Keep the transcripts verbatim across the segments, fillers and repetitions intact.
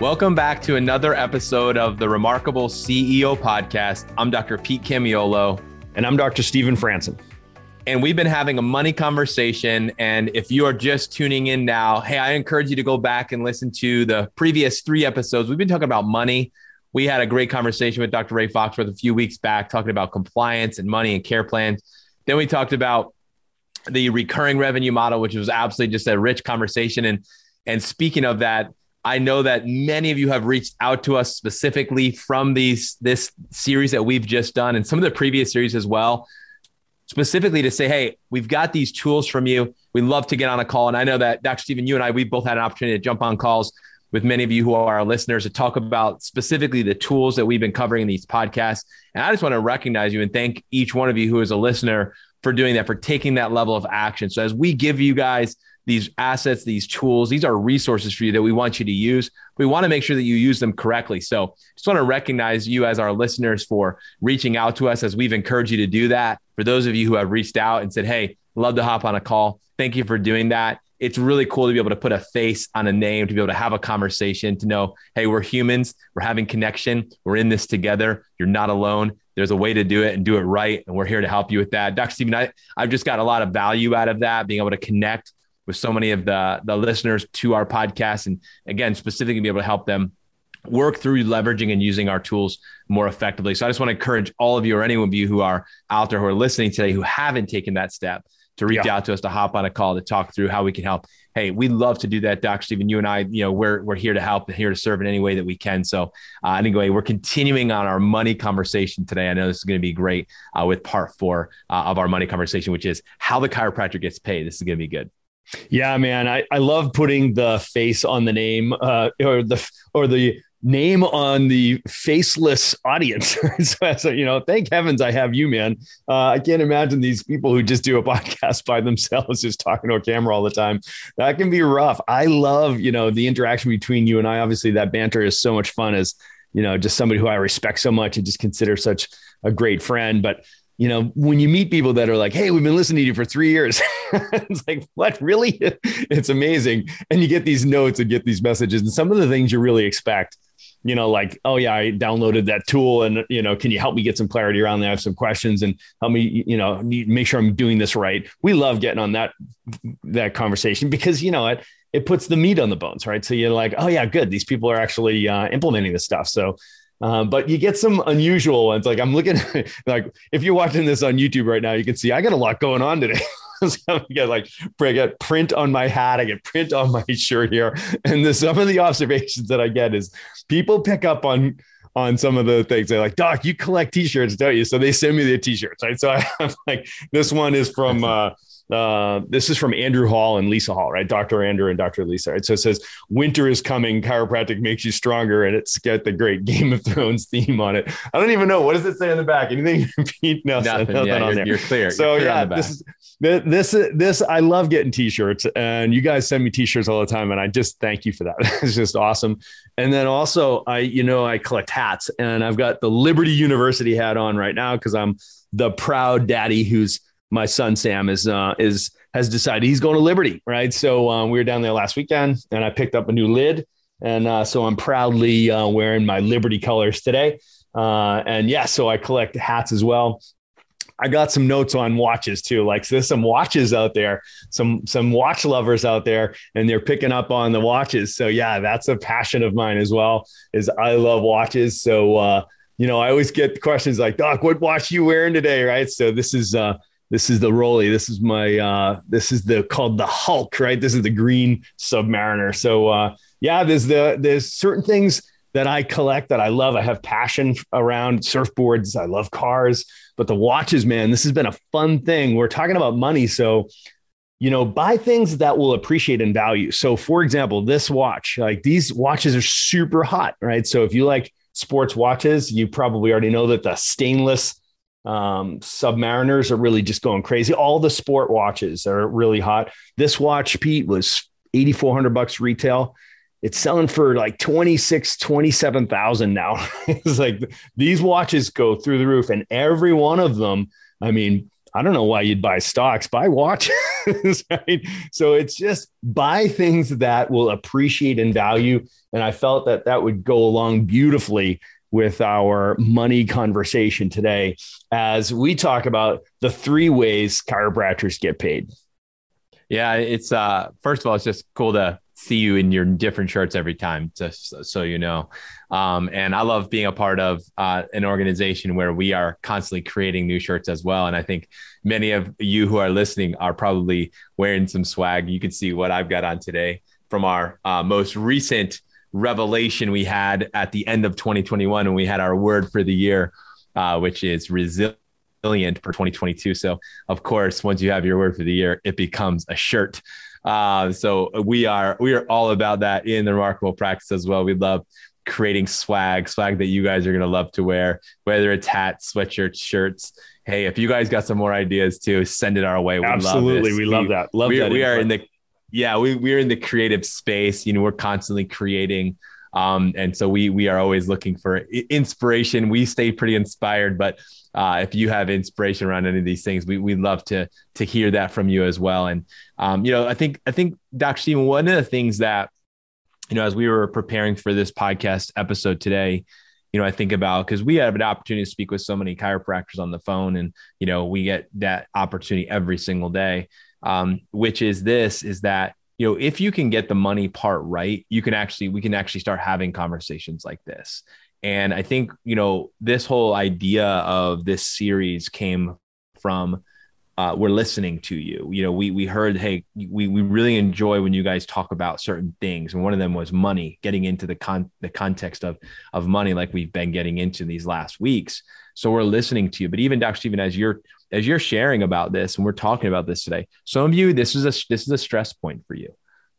Welcome back to another episode of the Remarkable C E O Podcast. I'm Doctor Pete Camiolo. And I'm Doctor Stephen Franzen. And we've been having a money conversation. And if you are just tuning in now, hey, I encourage you to go back and listen to the previous three episodes. We've been talking about money. We had a great conversation with Doctor Ray Foxworth a few weeks back, talking about compliance and money and care plans. Then we talked about the recurring revenue model, which was absolutely just a rich conversation. And, and speaking of that, I know that many of you have reached out to us specifically from these this series that we've just done and some of the previous series as well, specifically to say, hey, we've got these tools from you. We'd love to get on a call. And I know that Doctor Stephen, you and I, we both had an opportunity to jump on calls with many of you who are our listeners to talk about specifically the tools that we've been covering in these podcasts. And I just want to recognize you and thank each one of you who is a listener for doing that, for taking that level of action. So as we give you guys these assets, these tools, these are resources for you that we want you to use. We want to make sure that you use them correctly. So just want to recognize you as our listeners for reaching out to us as we've encouraged you to do that. For those of you who have reached out and said, hey, love to hop on a call. Thank you for doing that. It's really cool to be able to put a face on a name, to be able to have a conversation, to know, hey, we're humans. We're having connection. We're in this together. You're not alone. There's a way to do it and do it right. And we're here to help you with that. Doctor Stephen, I, I've just got a lot of value out of that, being able to connect with so many of the, the listeners to our podcast. And again, specifically be able to help them work through leveraging and using our tools more effectively. So I just want to encourage all of you or any of you who are out there, who are listening today, who haven't taken that step to reach yeah. out to us, to hop on a call, to talk through how we can help. Hey, we'd love to do that, Doctor Stephen. You and I, you know, we're, we're here to help and here to serve in any way that we can. So uh, anyway, we're continuing on our money conversation today. I know this is going to be great uh, with part four uh, of our money conversation, which is how the chiropractor gets paid. This is going to be good. Yeah, man. I, I love putting the face on the name uh, or the or the name on the faceless audience. so, so, you know, thank heavens I have you, man. Uh, I can't imagine these people who just do a podcast by themselves, just talking to a camera all the time. That can be rough. I love, you know, the interaction between you and I. Obviously, that banter is so much fun as, you know, just somebody who I respect so much and just consider such a great friend. But you know, when you meet people that are like, hey, we've been listening to you for three years. It's like, what, really? It's amazing. And you get these notes and get these messages. And some of the things you really expect, you know, like, oh, yeah, I downloaded that tool. And, you know, can you help me get some clarity around that? I have some questions and help me, you know, make sure I'm doing this right. We love getting on that that conversation because, you know, it, it puts the meat on the bones, right? So you're like, oh, yeah, good. These people are actually uh, implementing this stuff. So Um, but you get some unusual ones. Like I'm looking like if you're watching this on YouTube right now, you can see I got a lot going on today. So I got like I got print on my hat. I get print on my shirt here. And the, some of the observations that I get is people pick up on on some of the things. They're like, Doc, you collect T-shirts, don't you? So they send me the T-shirts. Right. So I have like this one is from uh, uh, this is from Andrew Hall and Lisa Hall. Right. Doctor Andrew and Doctor Lisa. Right. So it says winter is coming. Chiropractic makes you stronger. And it's got the great Game of Thrones theme on it. I don't even know. What does it say in the back? Anything? no, nothing, nothing yeah, on you're, there. You're clear. So you're clear yeah, this is this this I love getting T-shirts and you guys send me T-shirts all the time. And I just thank you for that. It's just awesome. And then also I, you know, I collect hats and I've got the Liberty University hat on right now because I'm the proud daddy who's my son, Sam, is uh, is has decided he's going to Liberty. Right. So um, we were down there last weekend and I picked up a new lid. And uh, so I'm proudly uh, wearing my Liberty colors today. Uh, and yeah, so I collect hats as well. I got some notes on watches too. Like so there's some watches out there, some, some watch lovers out there, and they're picking up on the watches. So yeah, that's a passion of mine as well, is I love watches. So, uh, you know, I always get questions like, Doc, what watch you wearing today? Right. So this is, uh, this is the Rolex. This is my, uh, this is the, called the Hulk, right? This is the green Submariner. So, uh, yeah, there's the, there's certain things that I collect that I love. I have passion around surfboards. I love cars, but the watches, man, this has been a fun thing. We're talking about money. So, you know, buy things that will appreciate in value. So for example, this watch, like these watches are super hot, right? So if you like sports watches, you probably already know that the stainless Um, Submariners are really just going crazy. All the sport watches are really hot. This watch, Pete, was eighty-four hundred bucks retail. It's selling for like twenty-six, twenty-seven thousand now. It's like these watches go through the roof, and every one of them, I mean, I don't know why you'd buy stocks, buy watches, right? So it's just buy things that will appreciate in value. And I felt that that would go along beautifully with our money conversation today, as we talk about the three ways chiropractors get paid. Yeah, it's uh, first of all, it's just cool to see you in your different shirts every time, just so you know. Um, and I love being a part of uh, an organization where we are constantly creating new shirts as well. And I think many of you who are listening are probably wearing some swag. You can see what I've got on today from our uh, most recent revelation we had at the end of twenty twenty-one, when we had our word for the year, uh, which is resilient for twenty twenty-two. So of course, once you have your word for the year, it becomes a shirt. Uh, so we are, we are all about that in the Remarkable Practice as well. We love creating swag, swag that you guys are going to love to wear, whether it's hats, sweatshirts, shirts. Hey, if you guys got some more ideas too, send it our way. We Absolutely. Love we love that. Love we, that. We info. are in the, yeah, we, we're in the creative space, you know, we're constantly creating. Um, and so we, we are always looking for inspiration. We stay pretty inspired, but Uh, if you have inspiration around any of these things, we we'd love to to hear that from you as well. And um, you know, I think I think Doctor Stephen, one of the things that, you know, as we were preparing for this podcast episode today, you know, I think about, because we have an opportunity to speak with so many chiropractors on the phone, and you know, we get that opportunity every single day. Um, which is this is that you know, if you can get the money part right, you can actually we can actually start having conversations like this. And I think, you know, this whole idea of this series came from, uh, we're listening to you. You know, we we heard, hey, we we really enjoy when you guys talk about certain things. And one of them was money, getting into the con the context of, of money, like we've been getting into these last weeks. So we're listening to you. But even Doctor Stephen, as you're as you're sharing about this, and we're talking about this today, some of you, this is a this is a stress point for you.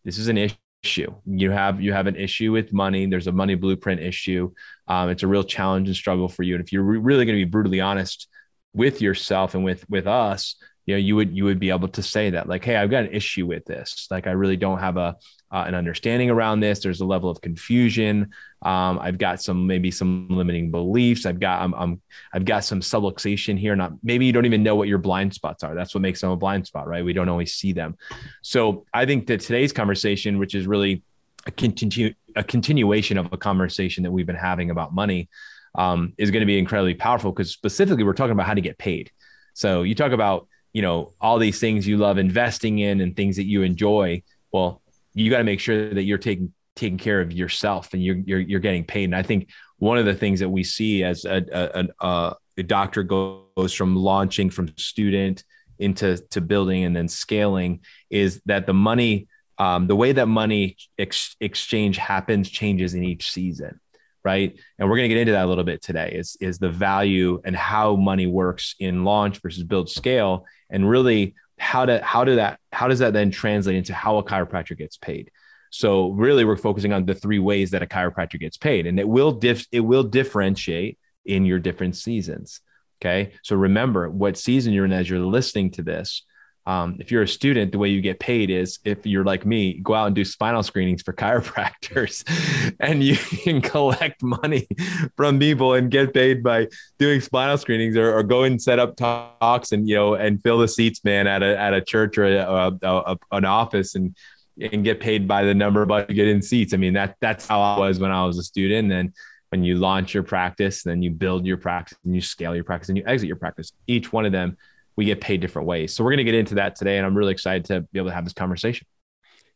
This is an issue. issue. You have, you have an issue with money. There's a money blueprint issue. Um, it's a real challenge and struggle for you. And if you're re- really going to be brutally honest with yourself and with, with us, you know, you would, you would be able to say that, like, hey, I've got an issue with this. Like, I really don't have a, uh, an understanding around this. There's a level of confusion. Um, I've got some, maybe some limiting beliefs. I've got, I'm, I'm, I've got some subluxation here. Not, maybe you don't even know what your blind spots are. That's what makes them a blind spot, right? We don't always see them. So I think that today's conversation, which is really a continue, a continuation of a conversation that we've been having about money, um, is going to be incredibly powerful, because specifically we're talking about how to get paid. So you talk about, you know, all these things you love investing in and things that you enjoy. Well, you got to make sure that you're taking, taking care of yourself, and you're, you're, you're getting paid. And I think one of the things that we see as a, a, a, a doctor goes from launching from student into to building and then scaling, is that the money, um, the way that money ex- exchange happens changes in each season. Right. And we're going to get into that a little bit today, is, is the value and how money works in launch versus build, scale, and really how to, how do that, how does that then translate into how a chiropractor gets paid? So really we're focusing on the three ways that a chiropractor gets paid, and it will diff, it will differentiate in your different seasons. Okay. So remember what season you're in as you're listening to this. Um, if you're a student, the way you get paid is, if you're like me, go out and do spinal screenings for chiropractors, and you can collect money from people and get paid by doing spinal screenings, or, or go and set up talks and, you know, and fill the seats, man, at a, at a church or a, a, a, an office, and, and get paid by the number of people you get in seats. I mean, that, that's how I was when I was a student. And when you launch your practice, then you build your practice, and you scale your practice, and you exit your practice, each one of them, we get paid different ways. So we're going to get into that today. And I'm really excited to be able to have this conversation.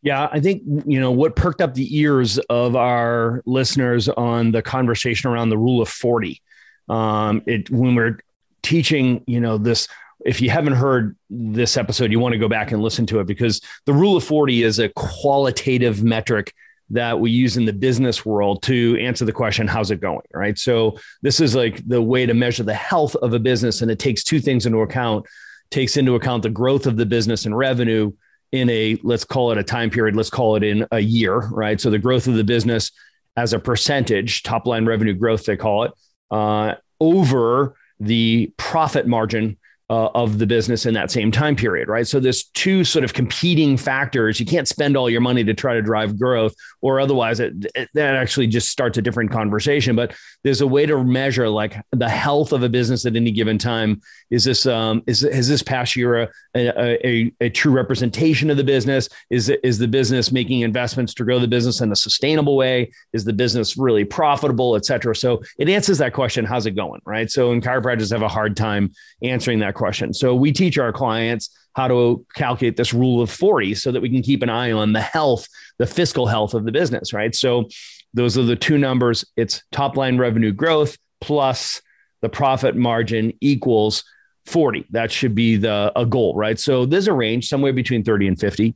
Yeah. I think, you know, what perked up the ears of our listeners on the conversation around the Rule of forty. Um, it, when we're teaching, you know, this, if you haven't heard this episode, you want to go back and listen to it, because the Rule of forty is a qualitative metric that we use in the business world to answer the question, how's it going, right? So this is like the way to measure the health of a business. And it takes two things into account, takes into account the growth of the business and revenue in a, let's call it a time period, let's call it in a year, right? So the growth of the business as a percentage, top line revenue growth, they call it, uh, over the profit margin uh, of the business in that same time period, right? So there's two sort of competing factors. You can't spend all your money to try to drive growth, or otherwise it, it, that actually just starts a different conversation. But there's a way to measure like the health of a business at any given time. Is this um is has this past year a, a, a, a true representation of the business? Is is the business making investments to grow the business in a sustainable way? Is the business really profitable, et cetera? So it answers that question. How's it going, right? So and chiropractors have a hard time answering that question. So we teach our clients how to calculate this rule of forty so that we can keep an eye on the health, the fiscal health of the business, right? So those are the two numbers. It's top line revenue growth plus the profit margin equals forty. That should be the a goal, right? So there's a range somewhere between thirty and fifty.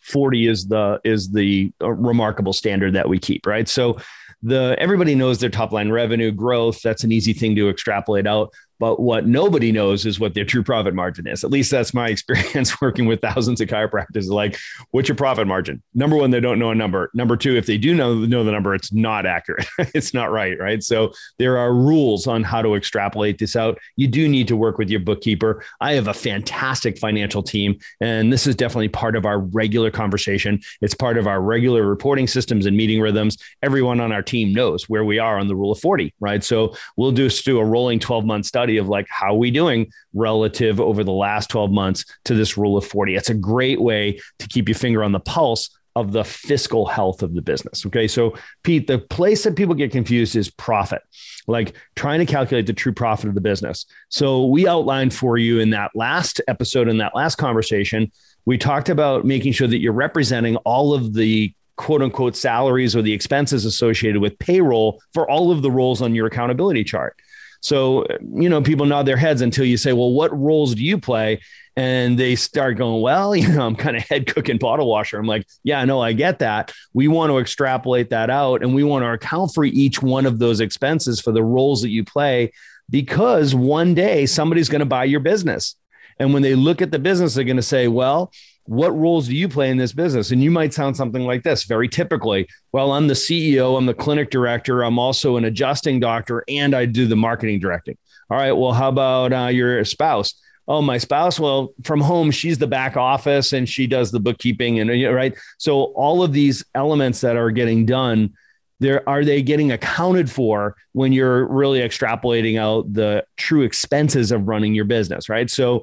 forty is the is the remarkable standard that we keep, right? So the everybody knows their top line revenue growth. That's an easy thing to extrapolate out. But what nobody knows is what their true profit margin is. At least that's my experience working with thousands of chiropractors. Like, what's your profit margin? Number one, they don't know a number. Number two, if they do know, know the number, it's not accurate. It's not right, right? So there are rules on how to extrapolate this out. You do need to work with your bookkeeper. I have a fantastic financial team, and this is definitely part of our regular conversation. It's part of our regular reporting systems and meeting rhythms. Everyone on our team knows where we are on the rule of forty, right? So we'll do, do a rolling twelve-month study of like, how are we doing relative over the last twelve months to this rule of forty? It's a great way to keep your finger on the pulse of the fiscal health of the business. Okay. So Pete, the place that people get confused is profit, like trying to calculate the true profit of the business. So we outlined for you in that last episode, in that last conversation, we talked about making sure that you're representing all of the quote unquote salaries or the expenses associated with payroll for all of the roles on your accountability chart. So, you know, people nod their heads until you say, well, what roles do you play? And they start going, well, you know, I'm kind of head cook and bottle washer. I'm like, yeah, no, I get that. We want to extrapolate that out. And we want to account for each one of those expenses for the roles that you play, because one day somebody's going to buy your business. And when they look at the business, they're going to say, well, what roles do you play in this business? And you might sound something like this, very typically. Well, I'm the C E O, I'm the clinic director, I'm also an adjusting doctor, and I do the marketing directing. All right, well, how about uh, your spouse? Oh, my spouse, well, from home, she's the back office and she does the bookkeeping, and right? So all of these elements that are getting done, there are they getting accounted for when you're really extrapolating out the true expenses of running your business, right? So,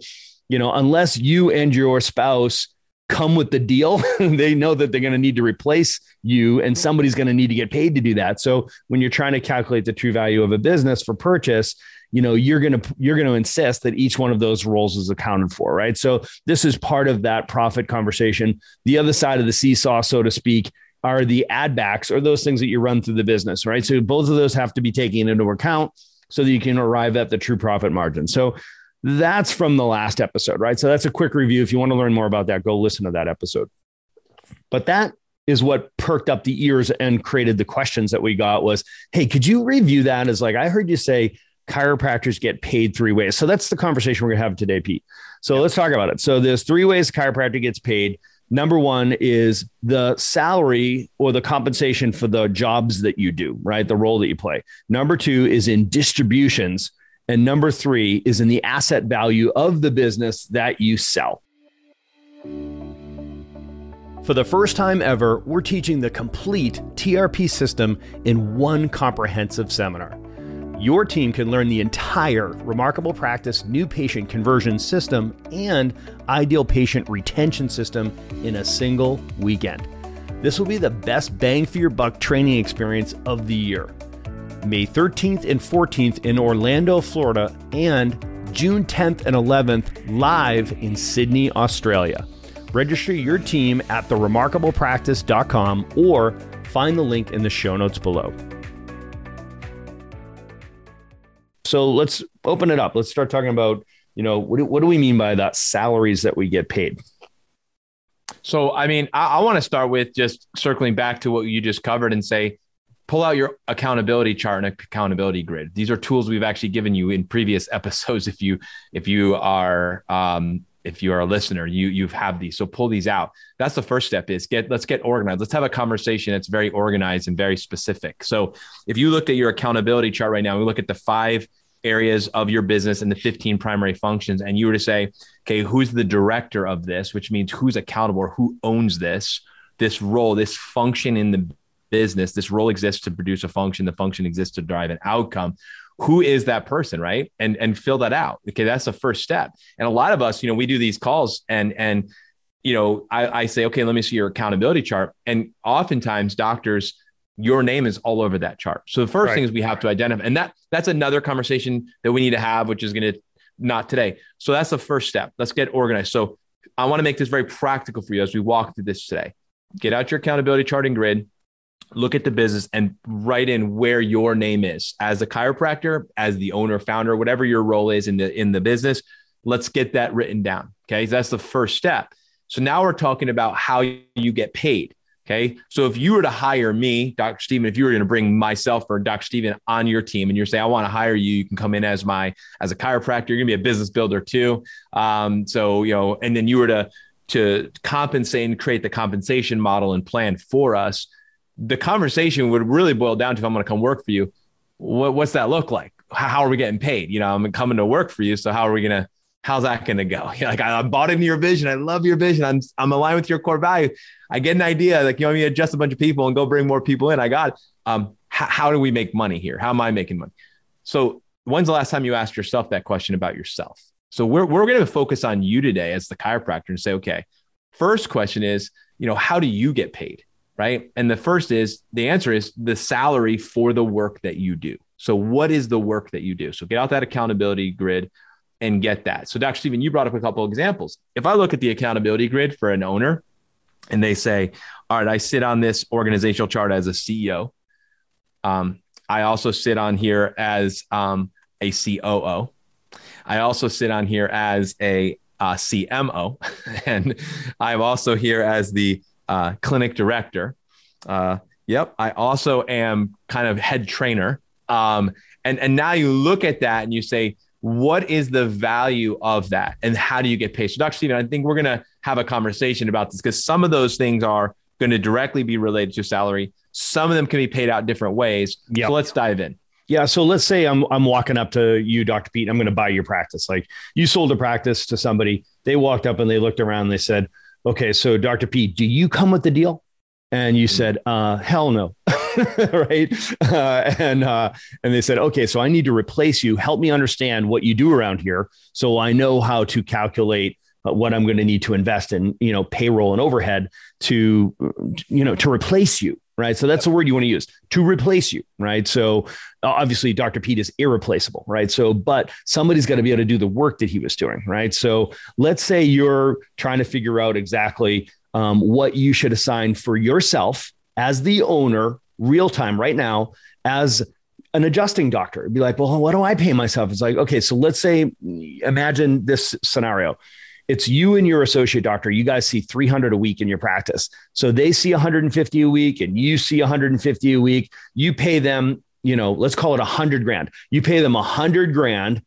you know, unless you and your spouse come with the deal, they know that they're going to need to replace you and somebody's going to need to get paid to do that. So when you're trying to calculate the true value of a business for purchase, you know, you're going to you're going to insist that each one of those roles is accounted for, right? So this is part of that profit conversation. The other side of the seesaw, so to speak, are the add backs, or those things that you run through the business, right? So both of those have to be taken into account so that you can arrive at the true profit margin. So that's from the last episode, right? So that's a quick review. If you want to learn more about that, go listen to that episode. But that is what perked up the ears and created the questions that we got was, hey, could you review that? As like, I heard you say chiropractors get paid three ways. So that's the conversation we're going to have today, Pete. So yeah. Let's talk about it. So there's three ways a chiropractor gets paid. Number one is the salary or the compensation for the jobs that you do, right? The role that you play. Number two is in distributions. And number three is in the asset value of the business that you sell. For the first time ever, we're teaching the complete T R P system in one comprehensive seminar. Your team can learn the entire Remarkable Practice new patient conversion system and ideal patient retention system in a single weekend. This will be the best bang for your buck training experience of the year. May thirteenth and fourteenth in Orlando, Florida, and June tenth and eleventh live in Sydney, Australia. Register your team at the remarkable practice dot com or find the link in the show notes below. So let's open it up. Let's start talking about, you know, what do, what do we mean by that salaries that we get paid? So, I mean, I, I want to start with just circling back to what you just covered and say, pull out your accountability chart and accountability grid. These are tools we've actually given you in previous episodes. If you if you are um, if you are a listener, you you've have these. So pull these out. That's the first step. Is get let's get organized. Let's have a conversation that's very organized and very specific. So if you looked at your accountability chart right now, we look at the five areas of your business and the fifteen primary functions, and you were to say, okay, who's the director of this, which means who's accountable or who owns this, this role, this function in the business, this role exists to produce a function, the function exists to drive an outcome. Who is that person, right? And, and fill that out. Okay, that's the first step. And a lot of us, you know, we do these calls and, and you know, I, I say, okay, let me see your accountability chart. And oftentimes doctors, your name is all over that chart. So the first right. thing is we have to identify, and that that's another conversation that we need to have, which is going to not today. So that's the first step. Let's get organized. So I want to make this very practical for you as we walk through this today. Get out your accountability chart and grid, look at the business and write in where your name is as a chiropractor, as the owner, founder, whatever your role is in the, in the business. Let's get that written down. Okay. So that's the first step. So now we're talking about how you get paid. Okay. So if you were to hire me, Doctor Stephen, if you were going to bring myself or Doctor Stephen on your team and you're saying, I want to hire you, you can come in as my, as a chiropractor, you're going to be a business builder too. Um, so, you know, and then you were to, to compensate and create the compensation model and plan for us. The conversation would really boil down to, if I'm going to come work for you, what, what's that look like? How are we getting paid? You know, I'm coming to work for you. So how are we going to, how's that going to go? You're like, I, I bought into your vision. I love your vision. I'm I'm aligned with your core value. I get an idea. Like, you know, I mean, adjust a bunch of people and go bring more people in. I got it. Um, h- how do we make money here? How am I making money? So when's the last time you asked yourself that question about yourself? So we're, we're going to focus on you today as the chiropractor and say, okay, first question is, you know, how do you get paid? Right. And the first is the answer is the salary for the work that you do. So what is the work that you do? So get out that accountability grid and get that. So Doctor Stephen, you brought up a couple of examples. If I look at the accountability grid for an owner and they say, all right, I sit on this organizational chart as a C E O. Um, I also sit on here as um, a C O O. I also sit on here as a uh, C M O. And I'm also here as the uh, clinic director. Uh, yep. I also am kind of head trainer. Um, and, and now you look at that and you say, what is the value of that? And how do you get paid? So Doctor Stephen, I think we're going to have a conversation about this because some of those things are going to directly be related to salary. Some of them can be paid out different ways. Yep. So let's dive in. Yeah. So let's say I'm I'm walking up to you, Doctor Pete, and I'm going to buy your practice. Like you sold a practice to somebody. They walked up and they looked around and they said, okay, so Doctor Pete, do you come with the deal? And you said, uh, hell no. Right. Uh, and, uh, and they said, okay, so I need to replace you. Help me understand what you do around here. So I know how to calculate uh, what I'm going to need to invest in, you know, payroll and overhead to, you know, to replace you. Right. So that's the word you want to use, to replace you. Right. So obviously Doctor Pete is irreplaceable. Right. So, but somebody's got to be able to do the work that he was doing. Right. So let's say you're trying to figure out exactly Um, what you should assign for yourself as the owner real time right now as an adjusting doctor. It'd be like, well, what do I pay myself? It's like, okay, so let's say, imagine this scenario. It's you and your associate doctor. You guys see three hundred a week in your practice. So they see one hundred fifty a week and you see one hundred fifty a week. You pay them, you know, let's call it a hundred grand. You pay them a hundred grand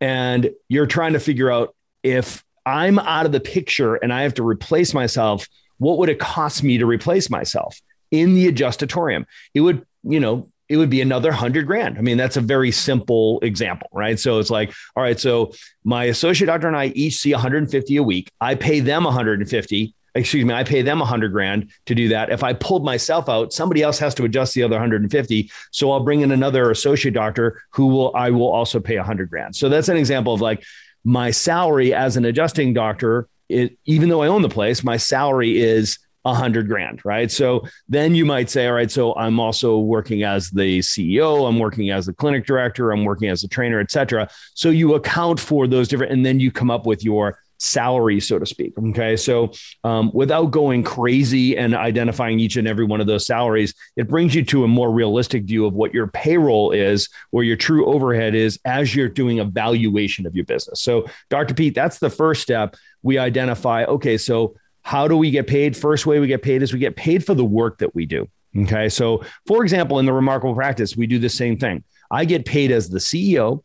and you're trying to figure out, if I'm out of the picture and I have to replace myself, what would it cost me to replace myself in the adjustatorium? It would, you know, it would be another hundred grand. I mean, that's a very simple example, right? So it's like, all right, so my associate doctor and I each see one hundred fifty a week. I pay them one hundred fifty, excuse me, I pay them a hundred grand to do that. If I pulled myself out, somebody else has to adjust the other one hundred fifty. So I'll bring in another associate doctor who will, I will also pay a hundred grand. So that's an example of like, my salary as an adjusting doctor, it, even though I own the place, my salary is a hundred grand, right? So then you might say, all right, so I'm also working as the C E O, I'm working as the clinic director, I'm working as a trainer, et cetera. So you account for those different, and then you come up with your salary, so to speak. Okay. So um, without going crazy and identifying each and every one of those salaries, it brings you to a more realistic view of what your payroll is, where your true overhead is as you're doing a valuation of your business. So Doctor Pete, that's the first step. We identify, okay, so how do we get paid? First way we get paid is we get paid for the work that we do. Okay. So for example, in the Remarkable practice, we do the same thing. I get paid as the C E O.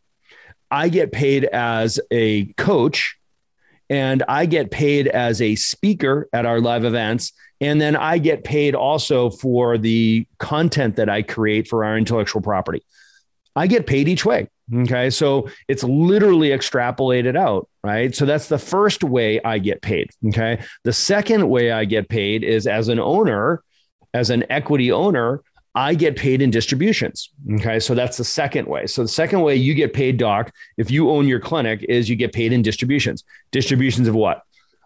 I get paid as a coach. And I get paid as a speaker at our live events. And then I get paid also for the content that I create for our intellectual property. I get paid each way. Okay. So it's literally extrapolated out, right? So that's the first way I get paid. Okay. The second way I get paid is as an owner, as an equity owner, I get paid in distributions. Okay. So that's the second way. So the second way you get paid, doc, if you own your clinic, is you get paid in distributions, distributions of what?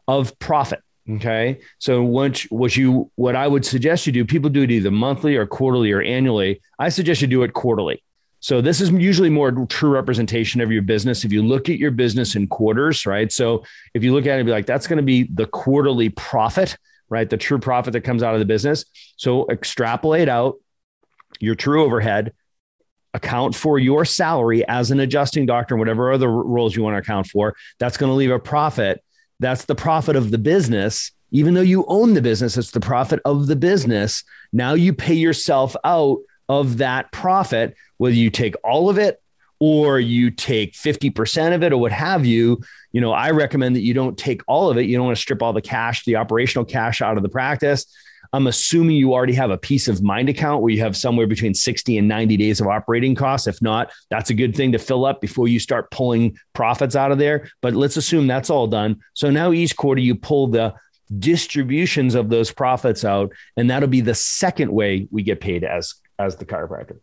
Of profit. Okay. So what, what you, what I would suggest you do, people do it either monthly or quarterly or annually. I suggest you do it quarterly. So this is usually more true representation of your business. If you look at your business in quarters, right? So if you look at it and be like, that's going to be the quarterly profit, right? The true profit that comes out of the business. So extrapolate out your true overhead, account for your salary as an adjusting doctor and whatever other roles you want to account for. That's going to leave a profit. That's the profit of the business. Even though you own the business, it's the profit of the business. Now you pay yourself out of that profit, whether you take all of it or you take fifty percent of it or what have you. You know, I recommend that you don't take all of it. You don't want to strip all the cash, the operational cash out of the practice. I'm assuming you already have a peace of mind account where you have somewhere between sixty and ninety days of operating costs. If not, that's a good thing to fill up before you start pulling profits out of there. But let's assume that's all done. So now each quarter you pull the distributions of those profits out, and that'll be the second way we get paid as as the chiropractor.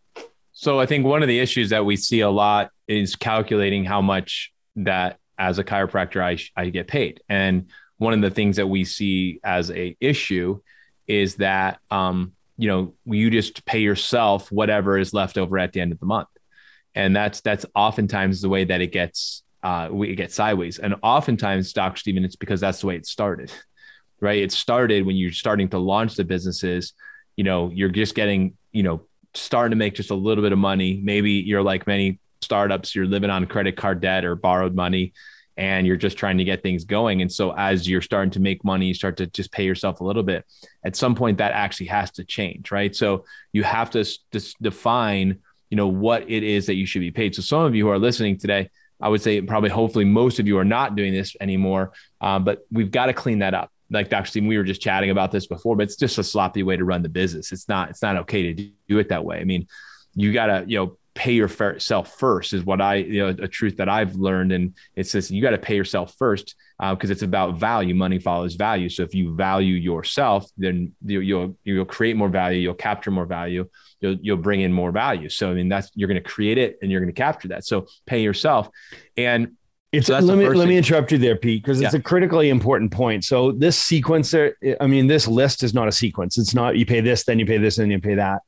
So I think one of the issues that we see a lot is calculating how much that as a chiropractor, I, I get paid. And one of the things that we see as a issue is that, um, you know, you just pay yourself whatever is left over at the end of the month. And that's, that's oftentimes the way that it gets, uh, we get sideways. And oftentimes, Doctor Stephen, it's because that's the way it started, right? It started when you're starting to launch the businesses, you know, you're just getting, you know, starting to make just a little bit of money. Maybe you're like many startups, you're living on credit card debt or borrowed money, and you're just trying to get things going. And so as you're starting to make money, you start to just pay yourself a little bit. At some point that actually has to change, right? So you have to just define, you know, what it is that you should be paid. So some of you who are listening today, I would say probably, hopefully most of you are not doing this anymore, uh, but we've got to clean that up. Like Doctor Stephen, we were just chatting about this before, but it's just a sloppy way to run the business. It's not, it's not okay to do it that way. I mean, you gotta, you know, pay yourself first is what I, you know, a truth that I've learned. And it's this, you got to pay yourself first because uh, it's about value. Money follows value. So if you value yourself, then you, you'll, you'll create more value. You'll capture more value. You'll, you'll bring in more value. So, I mean, that's, you're going to create it and you're going to capture that. So pay yourself. And It's, so let me let thing. me interrupt you there, Pete, because yeah. it's a critically important point. So this sequencer, I mean, this list is not a sequence. It's not you pay this, then you pay this, and you pay that.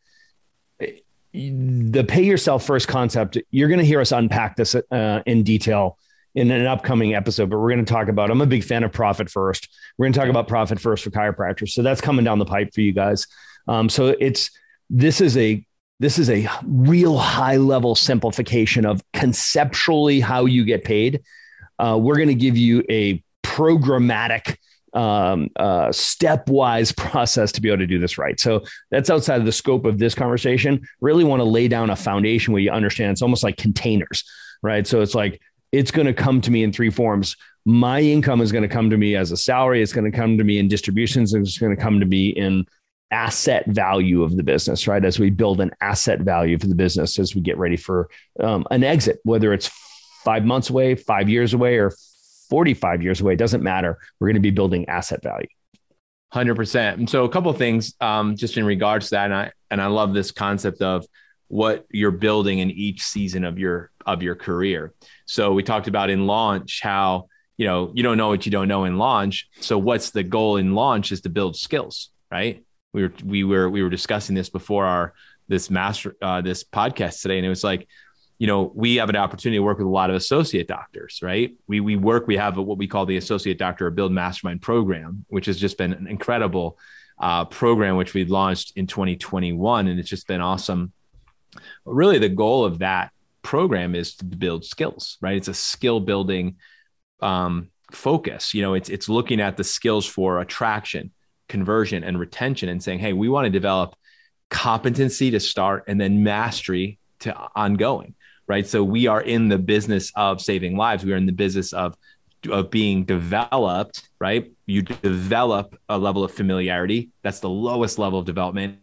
The pay yourself first concept, you're going to hear us unpack this uh, in detail in an upcoming episode, but we're going to talk about, I'm a big fan of profit first. We're going to talk about profit first for chiropractors. So that's coming down the pipe for you guys. Um, so it's this is a This is a real high level simplification of conceptually how you get paid. Uh, we're going to give you a programmatic, um, uh, stepwise process to be able to do this right. So that's outside of the scope of this conversation. Really want to lay down a foundation where you understand it's almost like containers, right? So it's like, it's going to come to me in three forms. My income is going to come to me as a salary. It's going to come to me in distributions. And it's going to come to me in asset value of the business, right? As we build an asset value for the business, as we get ready for um, an exit, whether it's five months away, five years away, or forty-five years away, it doesn't matter. We're going to be building asset value. one hundred percent. And so a couple of things um, just in regards to that. And I, and I love this concept of what you're building in each season of your, of your career. So we talked about in launch, how, you know, you don't know what you don't know in launch. So what's the goal in launch is to build skills, right? We were, we were, we were discussing this before our, this master, uh, this podcast today. And it was like, you know, we have an opportunity to work with a lot of associate doctors, right? We, we work, we have a, what we call the associate doctor or build mastermind program, which has just been an incredible uh, program, which we launched in twenty twenty-one. And it's just been awesome. But really the goal of that program is to build skills, right? It's a skill building um, focus. You know, it's, it's looking at the skills for attraction, conversion, and retention, and saying, hey, we want to develop competency to start and then mastery to ongoing, right? So we are in the business of saving lives. We are in the business of, of being developed, right? You develop a level of familiarity. That's the lowest level of development.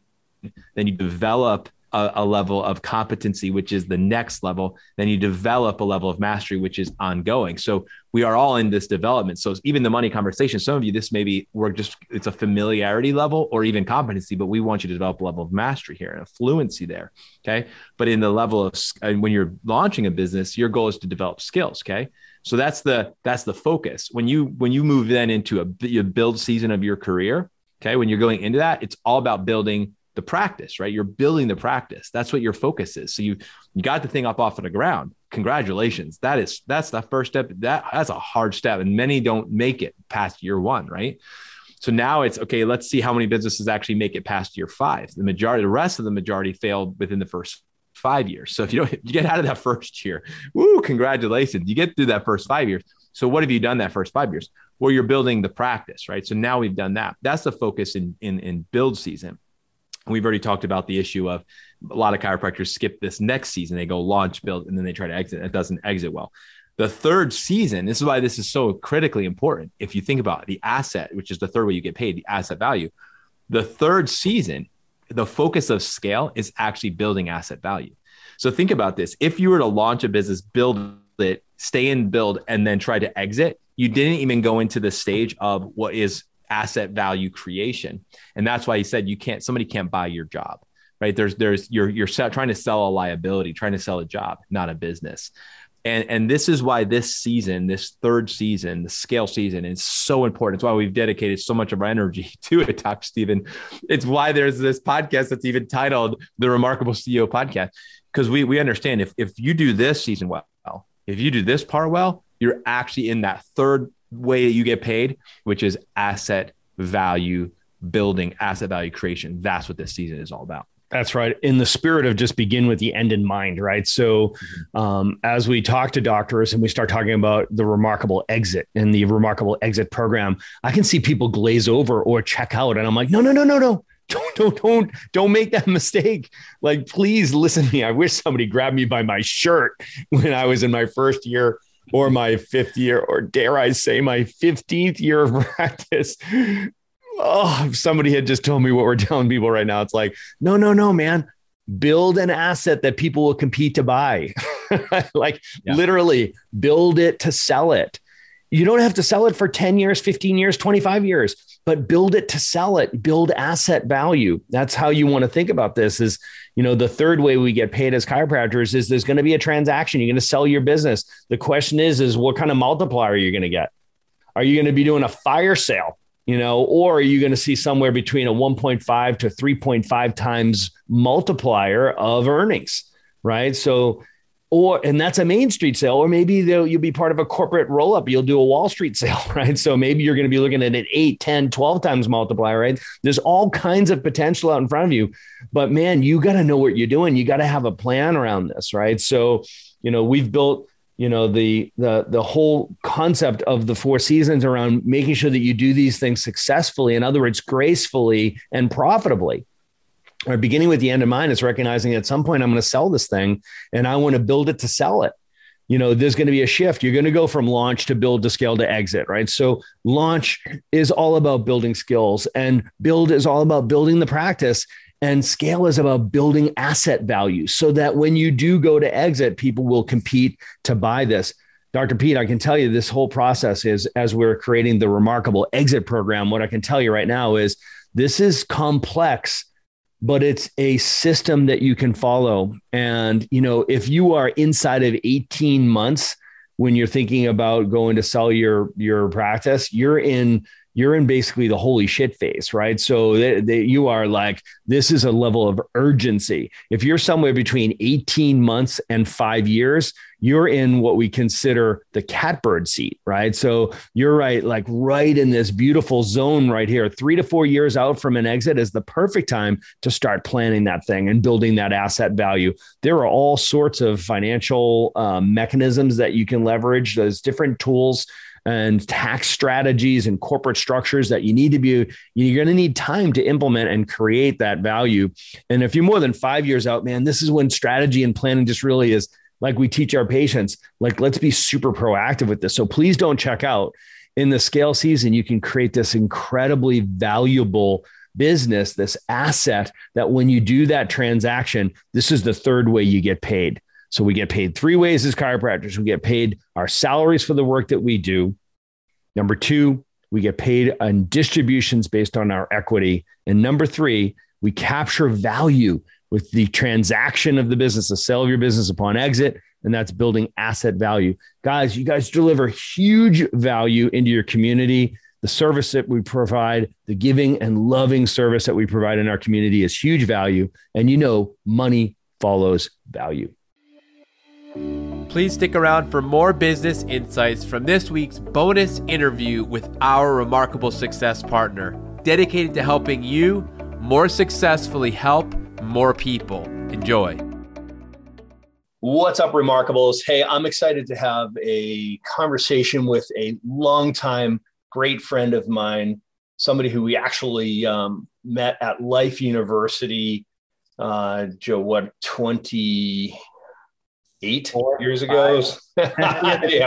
Then you develop a, a level of competency, which is the next level. Then you develop a level of mastery, which is ongoing. So we are all in this development. So even the money conversation, some of you, this maybe we're just, it's a familiarity level or even competency, but we want you to develop a level of mastery here and a fluency there. Okay. But in the level of, when you're launching a business, your goal is to develop skills. Okay. So that's the, that's the focus. When you, when you move then into a your build season of your career, okay, when you're going into that, it's all about building the practice, right? You're building the practice. That's what your focus is. So you, you got the thing up off of the ground. Congratulations. That is, that's the first step. That that's a hard step. And many don't make it past year one, right? So now it's, okay, let's see how many businesses actually make it past year five. The majority, the rest of the majority failed within the first five years. So if you don't, if you get out of that first year, woo, congratulations. You get through that first five years. So what have you done that first five years? Well, you're building the practice, right? So now we've done that. That's the focus in, in, in build season. We've already talked about the issue of a lot of chiropractors skip this next season. They go launch, build, and then they try to exit. It doesn't exit well. The third season, this is why this is so critically important. If you think about the asset, which is the third way you get paid, the asset value, the third season, the focus of scale is actually building asset value. So think about this. If you were to launch a business, build it, stay in build, and then try to exit, you didn't even go into the stage of what is asset value creation. And that's why he said, you can't, somebody can't buy your job, right? There's, there's, you're, you're trying to sell a liability, trying to sell a job, not a business. And, and this is why this season, this third season, the scale season is so important. It's why we've dedicated so much of our energy to it, Doctor Stephen. It's why there's this podcast that's even titled the Remarkable C E O Podcast. Cause we, we understand if, if you do this season well, if you do this part well, you're actually in that third way that you get paid, which is asset value building, asset value creation. That's what this season is all about. That's right. In the spirit of just begin with the end in mind, right? So um, as we talk to doctors and we start talking about the remarkable exit and the remarkable exit program, I can see people glaze over or check out. And I'm like, no, no, no, no, no. Don't, don't, don't, don't make that mistake. Like, please listen to me. I wish somebody grabbed me by my shirt when I was in my first year or my fifth year, or dare I say my fifteenth year of practice. Oh, if somebody had just told me what we're telling people right now, it's like, no, no, no, man, build an asset that people will compete to buy. Like yeah. Literally build it to sell it. You don't have to sell it for ten years, fifteen years, twenty-five years, but build it to sell it, build asset value. That's how you want to think about this is, you know, the third way we get paid as chiropractors is there's going to be a transaction. You're going to sell your business. The question is, is what kind of multiplier are you going to get? Are you going to be doing a fire sale, you know, or are you going to see somewhere between a one point five to three point five times multiplier of earnings, right? So Or, and that's a Main Street sale, or maybe you'll be part of a corporate roll-up. You'll do a Wall Street sale, right? So maybe you're going to be looking at an eight, ten, twelve times multiplier, right? There's all kinds of potential out in front of you, but man, you got to know what you're doing. You got to have a plan around this, right? So, you know, we've built, you know, the, the, the whole concept of the four seasons around making sure that you do these things successfully. In other words, gracefully and profitably. Or beginning with the end in mind is recognizing at some point I'm going to sell this thing and I want to build it to sell it. You know, there's going to be a shift. You're going to go from launch to build to scale to exit, right? So launch is all about building skills and build is all about building the practice and scale is about building asset value so that when you do go to exit, people will compete to buy this. Doctor Pete, I can tell you this whole process is as we're creating the Remarkable Exit Program. What I can tell you right now is this is complex, but it's a system that you can follow. And, you know, if you are inside of eighteen months, when you're thinking about going to sell your, your practice, you're in, you're in basically the holy shit phase, right? So th- th- you are like, this is a level of urgency. If you're somewhere between eighteen months and five years, you're in what we consider the catbird seat, right? So you're right, like right in this beautiful zone right here, three to four years out from an exit is the perfect time to start planning that thing and building that asset value. There are all sorts of financial um, mechanisms that you can leverage. There's different tools and tax strategies and corporate structures that you need to be, you're going to need time to implement and create that value. And if you're more than five years out, man, this is when strategy and planning just really is like we teach our patients, like, let's be super proactive with this. So please don't check out in the scale season. You can create this incredibly valuable business, this asset, that when you do that transaction, this is the third way you get paid. So we get paid three ways as chiropractors. We get paid our salaries for the work that we do. Number two, we get paid on distributions based on our equity. And number three, we capture value with the transaction of the business, the sale of your business upon exit. And that's building asset value. Guys, you guys deliver huge value into your community. The service that we provide, the giving and loving service that we provide in our community is huge value. And you know, money follows value. Please stick around for more business insights from this week's bonus interview with our Remarkable Success partner, dedicated to helping you more successfully help more people. Enjoy. What's up, Remarkables? Hey, I'm excited to have a conversation with a longtime great friend of mine, somebody who we actually um, met at Life University, uh, Joe, what, twenty-eight Four, years ago? Yeah,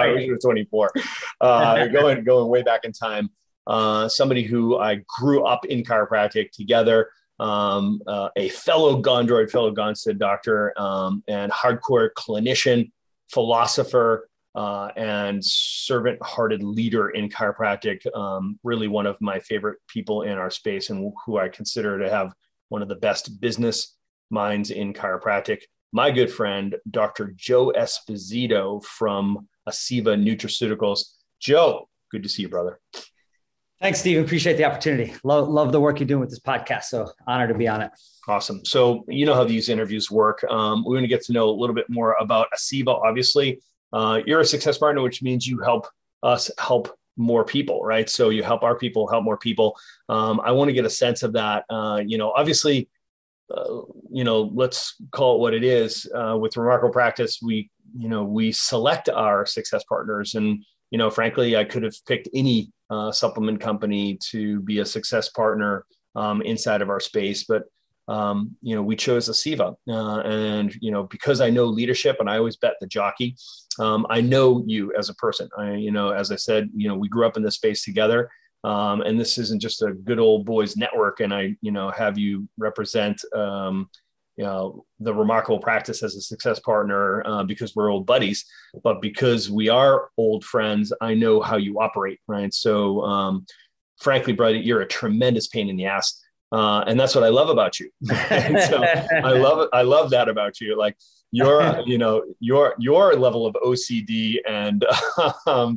I was twenty-four. Uh, going, going way back in time. Uh, somebody who I grew up in chiropractic together. Um, uh, a fellow Gondroid, fellow Gonstead doctor, um, and hardcore clinician, philosopher, uh, and servant-hearted leader in chiropractic. Um, really one of my favorite people in our space and who I consider to have one of the best business minds in chiropractic. My good friend, Doctor Joe Esposito from Aceva Nutraceuticals. Joe, good to see you, brother. Thanks, Steve. Appreciate the opportunity. Love, love the work you're doing with this podcast. So honored to be on it. Awesome. So you know how these interviews work. Um, we're going to get to know a little bit more about Aceva. Obviously, uh, you're a success partner, which means you help us help more people, right? So you help our people help more people. Um, I want to get a sense of that. Uh, you know, obviously, uh, you know, let's call it what it is. Uh, with Remarkable Practice, we, you know, we select our success partners, and you know, frankly, I could have picked any uh, supplement company to be a success partner um, inside of our space. But, um, you know, we chose Aceva. Uh, and, you know, because I know leadership and I always bet the jockey, um, I know you as a person. I, you know, as I said, you know, we grew up in this space together. Um, and this isn't just a good old boys network. And I, you know, have you represent, um, you know, the Remarkable Practice as a success partner uh, because we're old buddies, but because we are old friends, I know how you operate, right? So um, frankly, brother, you're a tremendous pain in the ass. Uh, and that's what I love about you. And so I love I love that about you. Like your, you know, your, your level of O C D and um,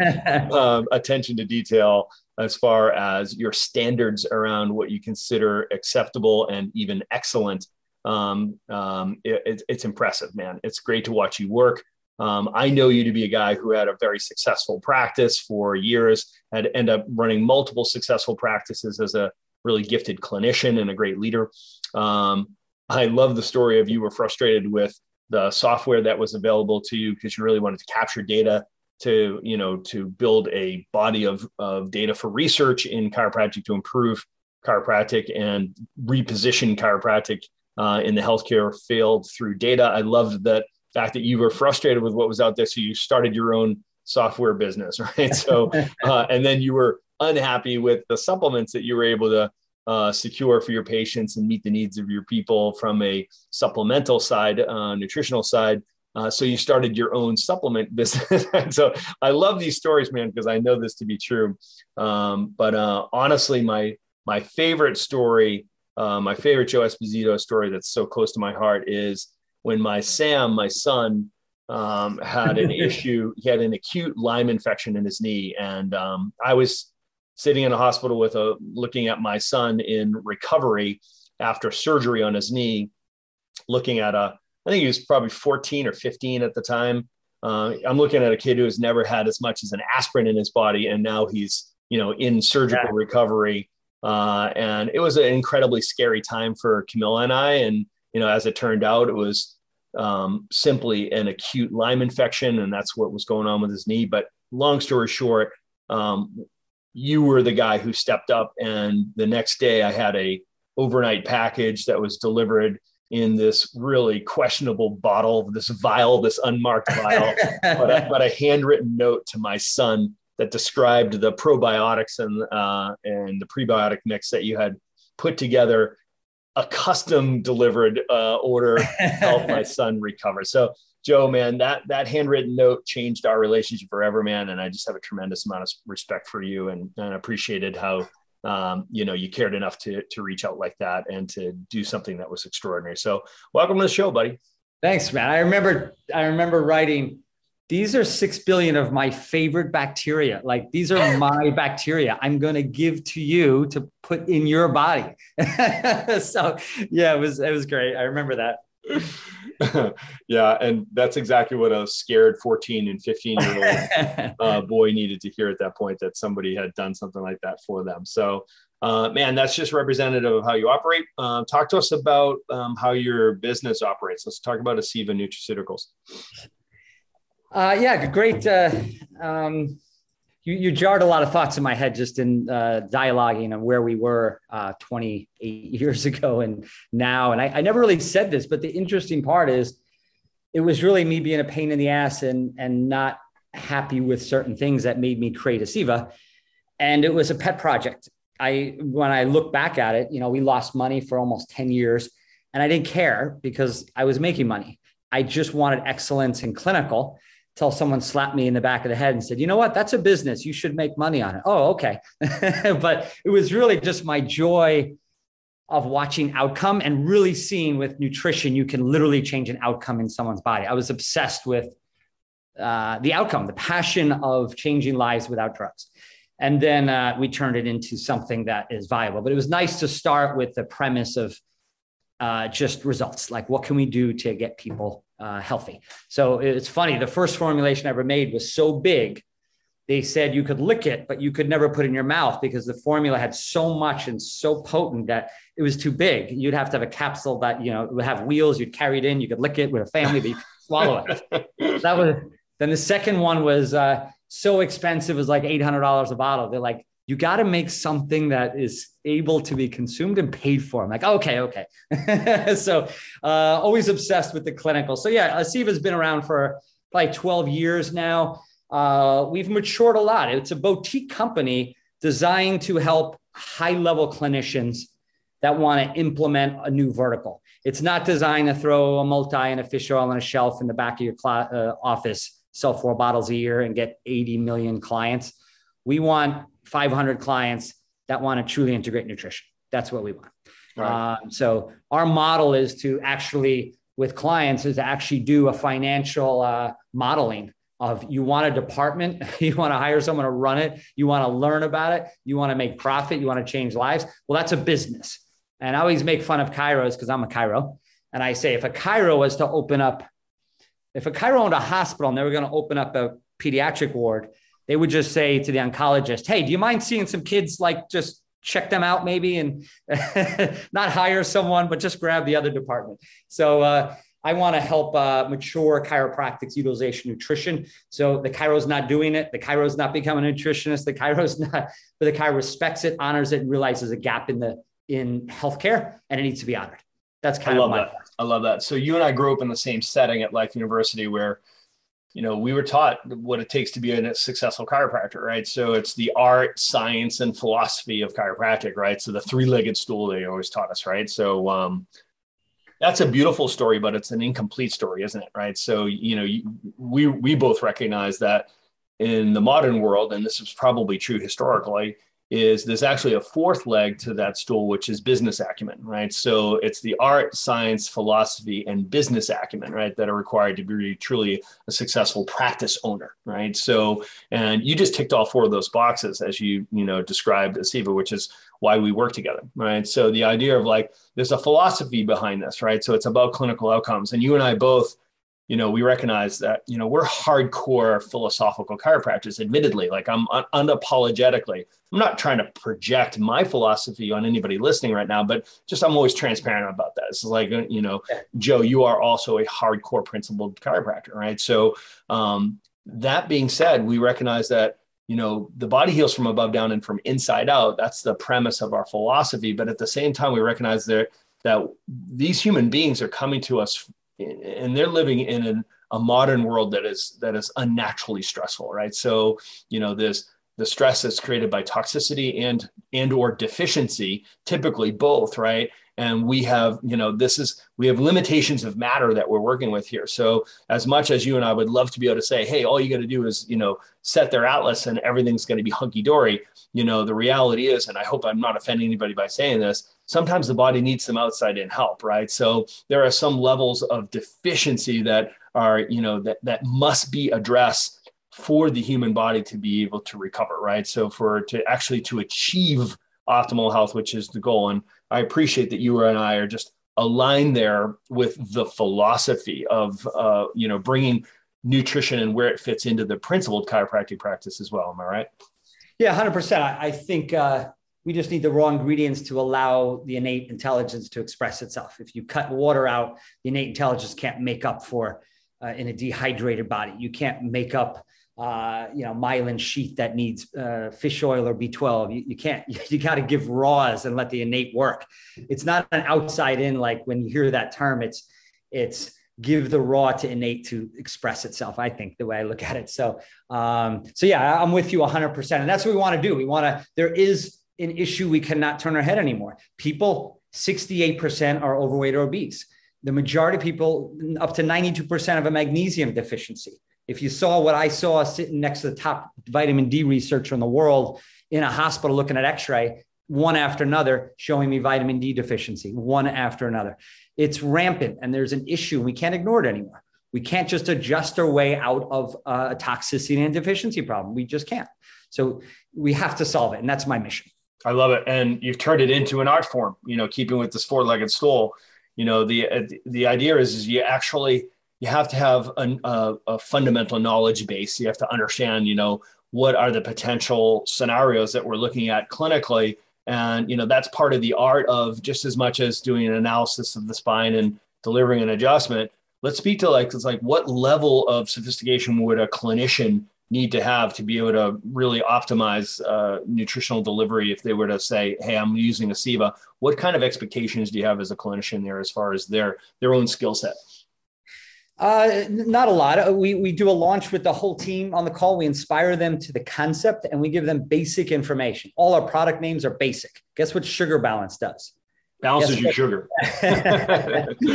um, attention to detail as far as your standards around what you consider acceptable and even excellent. Um, um, it, it, it's impressive, man. It's great to watch you work. Um, I know you to be a guy who had a very successful practice for years, had end up running multiple successful practices as a really gifted clinician and a great leader. Um, I love the story of you were frustrated with the software that was available to you because you really wanted to capture data to, you know, to build a body of, of data for research in chiropractic to improve chiropractic and reposition chiropractic Uh, in the healthcare field through data. I loved that fact that you were frustrated with what was out there. So you started your own software business, right? So, uh, and then you were unhappy with the supplements that you were able to uh, secure for your patients and meet the needs of your people from a supplemental side, uh, nutritional side. Uh, so you started your own supplement business. So I love these stories, man, because I know this to be true. Um, but uh, honestly, my, my favorite story Uh, my favorite Joe Esposito story that's so close to my heart is when my Sam, my son, um, had an issue. He had an acute Lyme infection in his knee. And um, I was sitting in a hospital with a looking at my son in recovery after surgery on his knee, looking at a, I think he was probably fourteen or fifteen at the time. Uh, I'm looking at a kid who has never had as much as an aspirin in his body. And now he's, you know, in surgical yeah. recovery. Uh, and it was an incredibly scary time for Camilla and I. And, you know, as it turned out, it was um, simply an acute Lyme infection. And that's what was going on with his knee. But long story short, um, you were the guy who stepped up. And the next day I had a overnight package that was delivered in this really questionable bottle, this vial, this unmarked vial, but, a, but a handwritten note to my son that described the probiotics and uh, and the prebiotic mix that you had put together a custom delivered uh, order to help my son recover. So Joe, man, that, that handwritten note changed our relationship forever, man. And I just have a tremendous amount of respect for you, and, and appreciated how, um, you know, you cared enough to, to reach out like that and to do something that was extraordinary. So welcome to the show, buddy. Thanks, man. I remember, I remember writing, these are six billion of my favorite bacteria. Like, these are my bacteria. I'm going to give to you to put in your body. So yeah, it was, it was great. I remember that. Yeah. And that's exactly what a scared fourteen and fifteen year old uh, boy needed to hear at that point, that somebody had done something like that for them. So, uh, man, that's just representative of how you operate. Um, talk to us about um, how your business operates. Let's talk about Aceva Nutraceuticals. Uh, yeah, great. Uh, um, you, you jarred a lot of thoughts in my head just in uh, dialoguing on where we were uh, twenty-eight years ago and now. And I, I never really said this, but the interesting part is it was really me being a pain in the ass and, and not happy with certain things that made me create Aceva. And it was a pet project. I, when I look back at it, you know, we lost money for almost ten years and I didn't care because I was making money. I just wanted excellence in clinical. Till someone slapped me in the back of the head and said, you know what, that's a business. You should make money on it. Oh, okay. But it was really just my joy of watching outcome and really seeing with nutrition, you can literally change an outcome in someone's body. I was obsessed with uh, the outcome, the passion of changing lives without drugs. And then uh, we turned it into something that is viable. But it was nice to start with the premise of uh, just results. Like, what can we do to get people Uh, healthy. So it's funny. The first formulation I ever made was so big. They said you could lick it, but you could never put it in your mouth because the formula had so much and so potent that it was too big. You'd have to have a capsule that, you know, would have wheels. You'd carry it in. You could lick it with a family, but you could swallow it. That was, then the second one was uh, so expensive. It was like eight hundred dollars a bottle. They're like, you got to make something that is able to be consumed and paid for. I'm like, okay, okay. So uh, always obsessed with the clinical. So yeah, Aceva's been around for probably twelve years now. Uh, we've matured a lot. It's a boutique company designed to help high-level clinicians that want to implement a new vertical. It's not designed to throw a multi and a fish oil on a shelf in the back of your cl- uh, office, sell four bottles a year and get eighty million clients. We want five hundred clients that want to truly integrate nutrition. That's what we want. Right. Um, so our model is to actually, with clients, is to actually do a financial uh, modeling of, you want a department, you want to hire someone to run it, you want to learn about it, you want to make profit, you want to change lives. Well, that's a business. And I always make fun of chiros because I'm a chiro. And I say, if a chiro was to open up, if a chiro owned a hospital and they were going to open up a pediatric ward, they would just say to the oncologist, hey, do you mind seeing some kids, like just check them out maybe, and not hire someone, but just grab the other department. So uh, I want to help uh, mature chiropractics utilization nutrition. So the chiro's not doing it. The chiro's not becoming a nutritionist. The chiro's not, but the chiro respects it, honors it, and realizes a gap in the in healthcare, and it needs to be honored. That's kind I love of my that. I love that. So you and I grew up in the same setting at Life University where, you know, we were taught what it takes to be a successful chiropractor, right? So it's the art, science, and philosophy of chiropractic, right? So the three-legged stool they always taught us, right? So um, that's a beautiful story, but it's an incomplete story, isn't it, right? So, you know, you, we we both recognize that in the modern world, and this is probably true historically, is there's actually a fourth leg to that stool, which is business acumen, right? So it's the art, science, philosophy, and business acumen, right, that are required to be truly a successful practice owner, right? So, and you just ticked all four of those boxes as you, you know, described Aceva, which is why we work together, right? So the idea of, like, there's a philosophy behind this, right? So it's about clinical outcomes. And you and I both, you know, we recognize that, you know, we're hardcore philosophical chiropractors, admittedly, like I'm un- unapologetically, I'm not trying to project my philosophy on anybody listening right now, but just, I'm always transparent about that. It's like, you know, Joe, you are also a hardcore principled chiropractor, right? So um, that being said, we recognize that, you know, the body heals from above down and from inside out. That's the premise of our philosophy. But at the same time, we recognize that, that these human beings are coming to us and they're living in an, a modern world that is that is unnaturally stressful, right? So, you know, there's the stress that's created by toxicity and and or deficiency, typically both, right? And we have, you know, this is, we have limitations of matter that we're working with here. So as much as you and I would love to be able to say, hey, all you got to do is, you know, set their atlas and everything's going to be hunky-dory, you know, the reality is, and I hope I'm not offending anybody by saying this, sometimes the body needs some outside-in help, right? So there are some levels of deficiency that are, you know, that, that must be addressed for the human body to be able to recover, right? So for, to actually to achieve optimal health, which is the goal. And I appreciate that you and I are just aligned there with the philosophy of, uh, you know, bringing nutrition and where it fits into the principled chiropractic practice as well. Am I right? Yeah, one hundred percent. I, I think uh, we just need the raw ingredients to allow the innate intelligence to express itself. If you cut water out, the innate intelligence can't make up for uh, in a dehydrated body. You can't make up Uh, you know, myelin sheath that needs uh, fish oil or B twelve. You, you can't, you, you got to give raws and let the innate work. It's not an outside in, like when you hear that term, it's, it's give the raw to innate to express itself, I think, the way I look at it. So, um, so yeah, I'm with you one hundred percent. And that's what we want to do. We want to, there is an issue we cannot turn our head anymore. People, sixty-eight percent are overweight or obese. The majority of people, up to ninety-two percent have a magnesium deficiency. If you saw what I saw sitting next to the top vitamin D researcher in the world in a hospital looking at x-ray, one after another, showing me vitamin D deficiency, one after another. It's rampant and there's an issue. We can't ignore it anymore. We can't just adjust our way out of a toxicity and deficiency problem. We just can't. So we have to solve it. And that's my mission. I love it. And you've turned it into an art form, you know, keeping with this four-legged stool. You know, the, the idea is, is you actually... You have to have an, uh, a fundamental knowledge base. You have to understand, you know, what are the potential scenarios that we're looking at clinically. And, you know, that's part of the art of, just as much as doing an analysis of the spine and delivering an adjustment. Let's speak to, like, it's like, what level of sophistication would a clinician need to have to be able to really optimize uh, nutritional delivery if they were to say, hey, I'm using Aceva? What kind of expectations do you have as a clinician there as far as their, their own skill set? Uh, not a lot. We, we do a launch with the whole team on the call. We inspire them to the concept and we give them basic information. All our product names are basic. Guess what sugar balance does? Balances your sugar.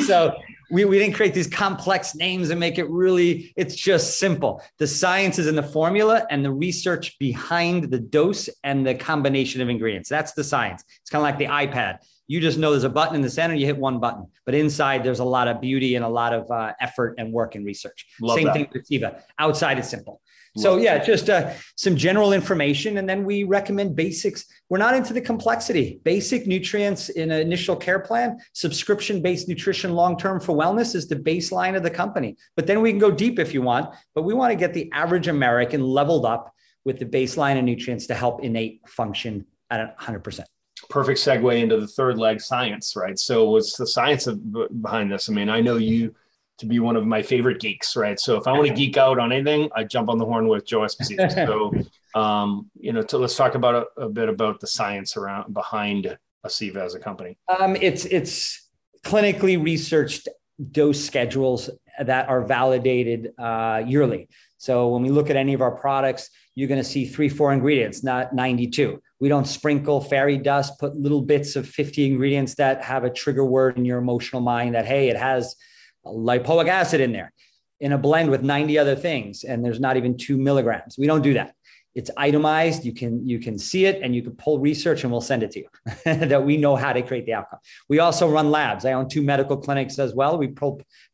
So we, we didn't create these complex names and make it really, it's just simple. The science is in the formula and the research behind the dose and the combination of ingredients. That's the science. It's kind of like the iPad. You just know there's a button in the center, you hit one button, but inside there's a lot of beauty and a lot of uh, effort and work and research. Love Same that. Thing with Aceva. Outside is simple. Love so yeah, that. just uh, some general information. And then we recommend basics. We're not into the complexity. Basic nutrients in an initial care plan, subscription-based nutrition long-term for wellness is the baseline of the company. But then we can go deep if you want, but we want to get the average American leveled up with the baseline of nutrients to help innate function at one hundred percent. Perfect segue into the third leg, science, right? So what's the science of, behind this? I mean, I know you to be one of my favorite geeks, right? So if I want to geek out on anything, I jump on the horn with Joe Esposito. So, um, you know, so let's talk about a, a bit about the science around behind Aceva as a company. Um, it's, it's clinically researched dose schedules that are validated uh, yearly. So when we look at any of our products, you're going to see three, four ingredients, not ninety-two. We don't sprinkle fairy dust, put little bits of fifty ingredients that have a trigger word in your emotional mind that, hey, it has lipoic acid in there in a blend with ninety other things. And there's not even two milligrams. We don't do that. It's itemized. You can, you can see it and you can pull research and we'll send it to you that we know how to create the outcome. We also run labs. I own two medical clinics as well. We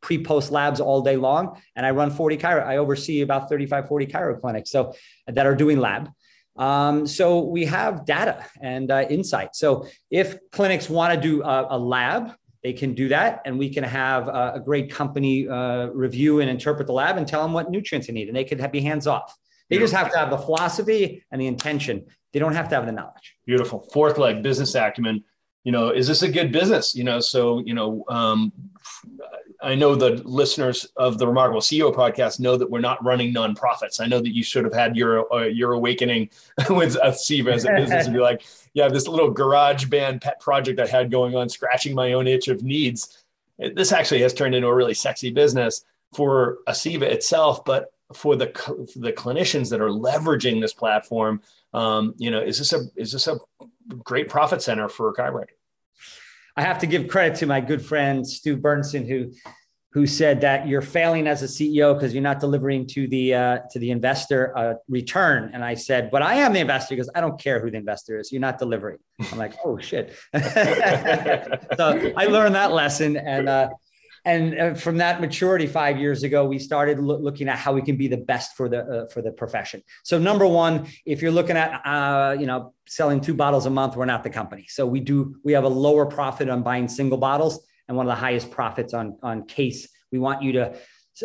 pre-post labs all day long. And I run forty chiro. I oversee about thirty-five, forty chiro clinics. So that are doing lab. Um, so we have data and uh, insight. So if clinics want to do a, a lab, they can do that. And we can have a, a great company uh, review and interpret the lab and tell them what nutrients they need. And they could have, be hands off. They just have to have the philosophy and the intention. They don't have to have the knowledge. Beautiful. Fourth leg, business acumen. You know, is this a good business? You know, so, you know, um, I know the listeners of the Remarkable C E O podcast know that we're not running nonprofits. I know that you should have had your, uh, your awakening with Aceva as a business and be like, yeah, this little garage band pet project I had going on, scratching my own itch of needs. This actually has turned into a really sexy business for Aceva itself, but for the for the clinicians that are leveraging this platform, um, you know, is this a is this a great profit center for a chiropractor? I have to give credit to my good friend Stu Bernsen, who who said that you're failing as a C E O because you're not delivering to the uh, to the investor a return. And I said, but I am the investor because I don't care who the investor is. You're not delivering. I'm like, oh shit. So I learned that lesson, and. Uh, And from that maturity five years ago, we started lo- looking at how we can be the best for the uh, for the profession. So number one, if you're looking at uh, you know selling two bottles a month, we're not the company. So we do we have a lower profit on buying single bottles and one of the highest profits on on case. We want you to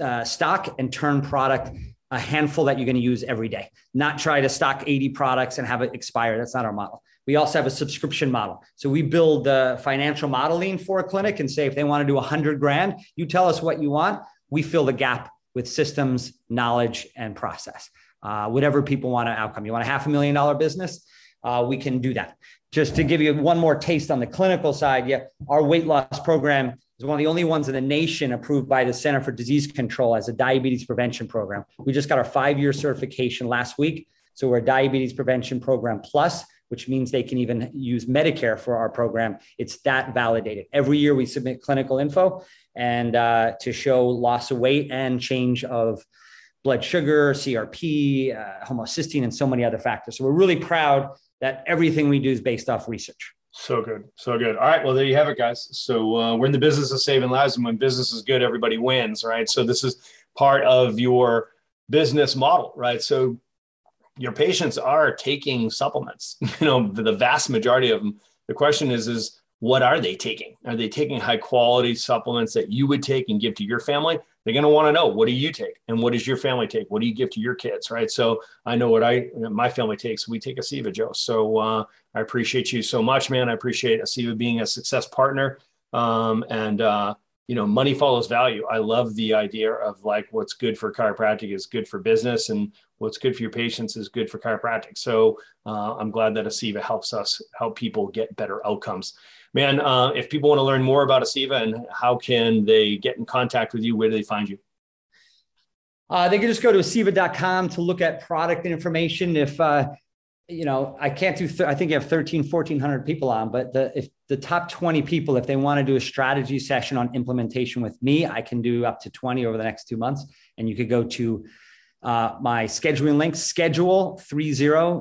uh, stock and turn product a handful that you're going to use every day, not try to stock eighty products and have it expire. That's not our model. We also have a subscription model. So we build the financial modeling for a clinic and say, if they want to do a hundred grand, you tell us what you want. We fill the gap with systems, knowledge, and process. Uh, whatever people want an outcome. You want a half a million dollar business? Uh, we can do that. Just to give you one more taste on the clinical side, yeah, our weight loss program is one of the only ones in the nation approved by the Center for Disease Control as a diabetes prevention program. We just got our five-year certification last week. So we're a diabetes prevention program plus, which means they can even use Medicare for our program. It's that validated. Every year we submit clinical info and uh, to show loss of weight and change of blood sugar, C R P, uh, homocysteine, and so many other factors. So we're really proud that everything we do is based off research. So good. So good. All right. Well, there you have it, guys. So uh, we're in the business of saving lives. And when business is good, everybody wins, right? So this is part of your business model, right? So your patients are taking supplements, you know, the vast majority of them. The question is, is what are they taking? Are they taking high quality supplements that you would take and give to your family? They're going to want to know, what do you take? And what does your family take? What do you give to your kids? Right. So I know what I, my family takes. We take Aceva, Joe. So uh, I appreciate you so much, man. I appreciate Aceva being a success partner. Um, and, uh, you know, money follows value. I love the idea of like, what's good for chiropractic is good for business, and what's good for your patients is good for chiropractic. So uh, I'm glad that Aceva helps us help people get better outcomes. Man, uh, if people want to learn more about Aceva and how can they get in contact with you, where do they find you? Uh, they can just go to aceva dot com to look at product information. If, uh, you know, I can't do, th- I think you have thirteen, fourteen hundred people on, but the, if the top twenty people, if they want to do a strategy session on implementation with me, I can do up to twenty over the next two months. And you could go to uh, my scheduling link, schedule thirty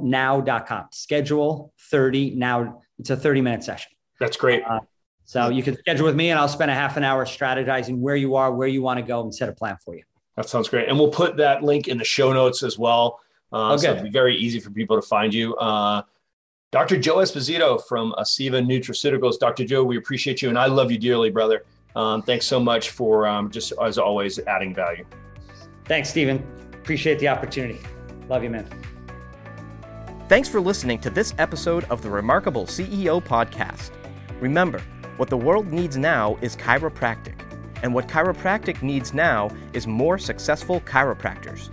now dot com, schedule thirty now. It's a thirty minute session. That's great. Uh, so you can schedule with me and I'll spend a half an hour strategizing where you are, where you want to go, and set a plan for you. That sounds great. And we'll put that link in the show notes as well. Uh, okay. So it'll be very easy for people to find you. Uh, Doctor Joe Esposito from Aceva Nutraceuticals. Doctor Joe, we appreciate you and I love you dearly, brother. Um, thanks so much for um, just, as always, adding value. Thanks, Stephen. Appreciate the opportunity. Love you, man. Thanks for listening to this episode of the Remarkable C E O Podcast. Remember, what the world needs now is chiropractic, and what chiropractic needs now is more successful chiropractors.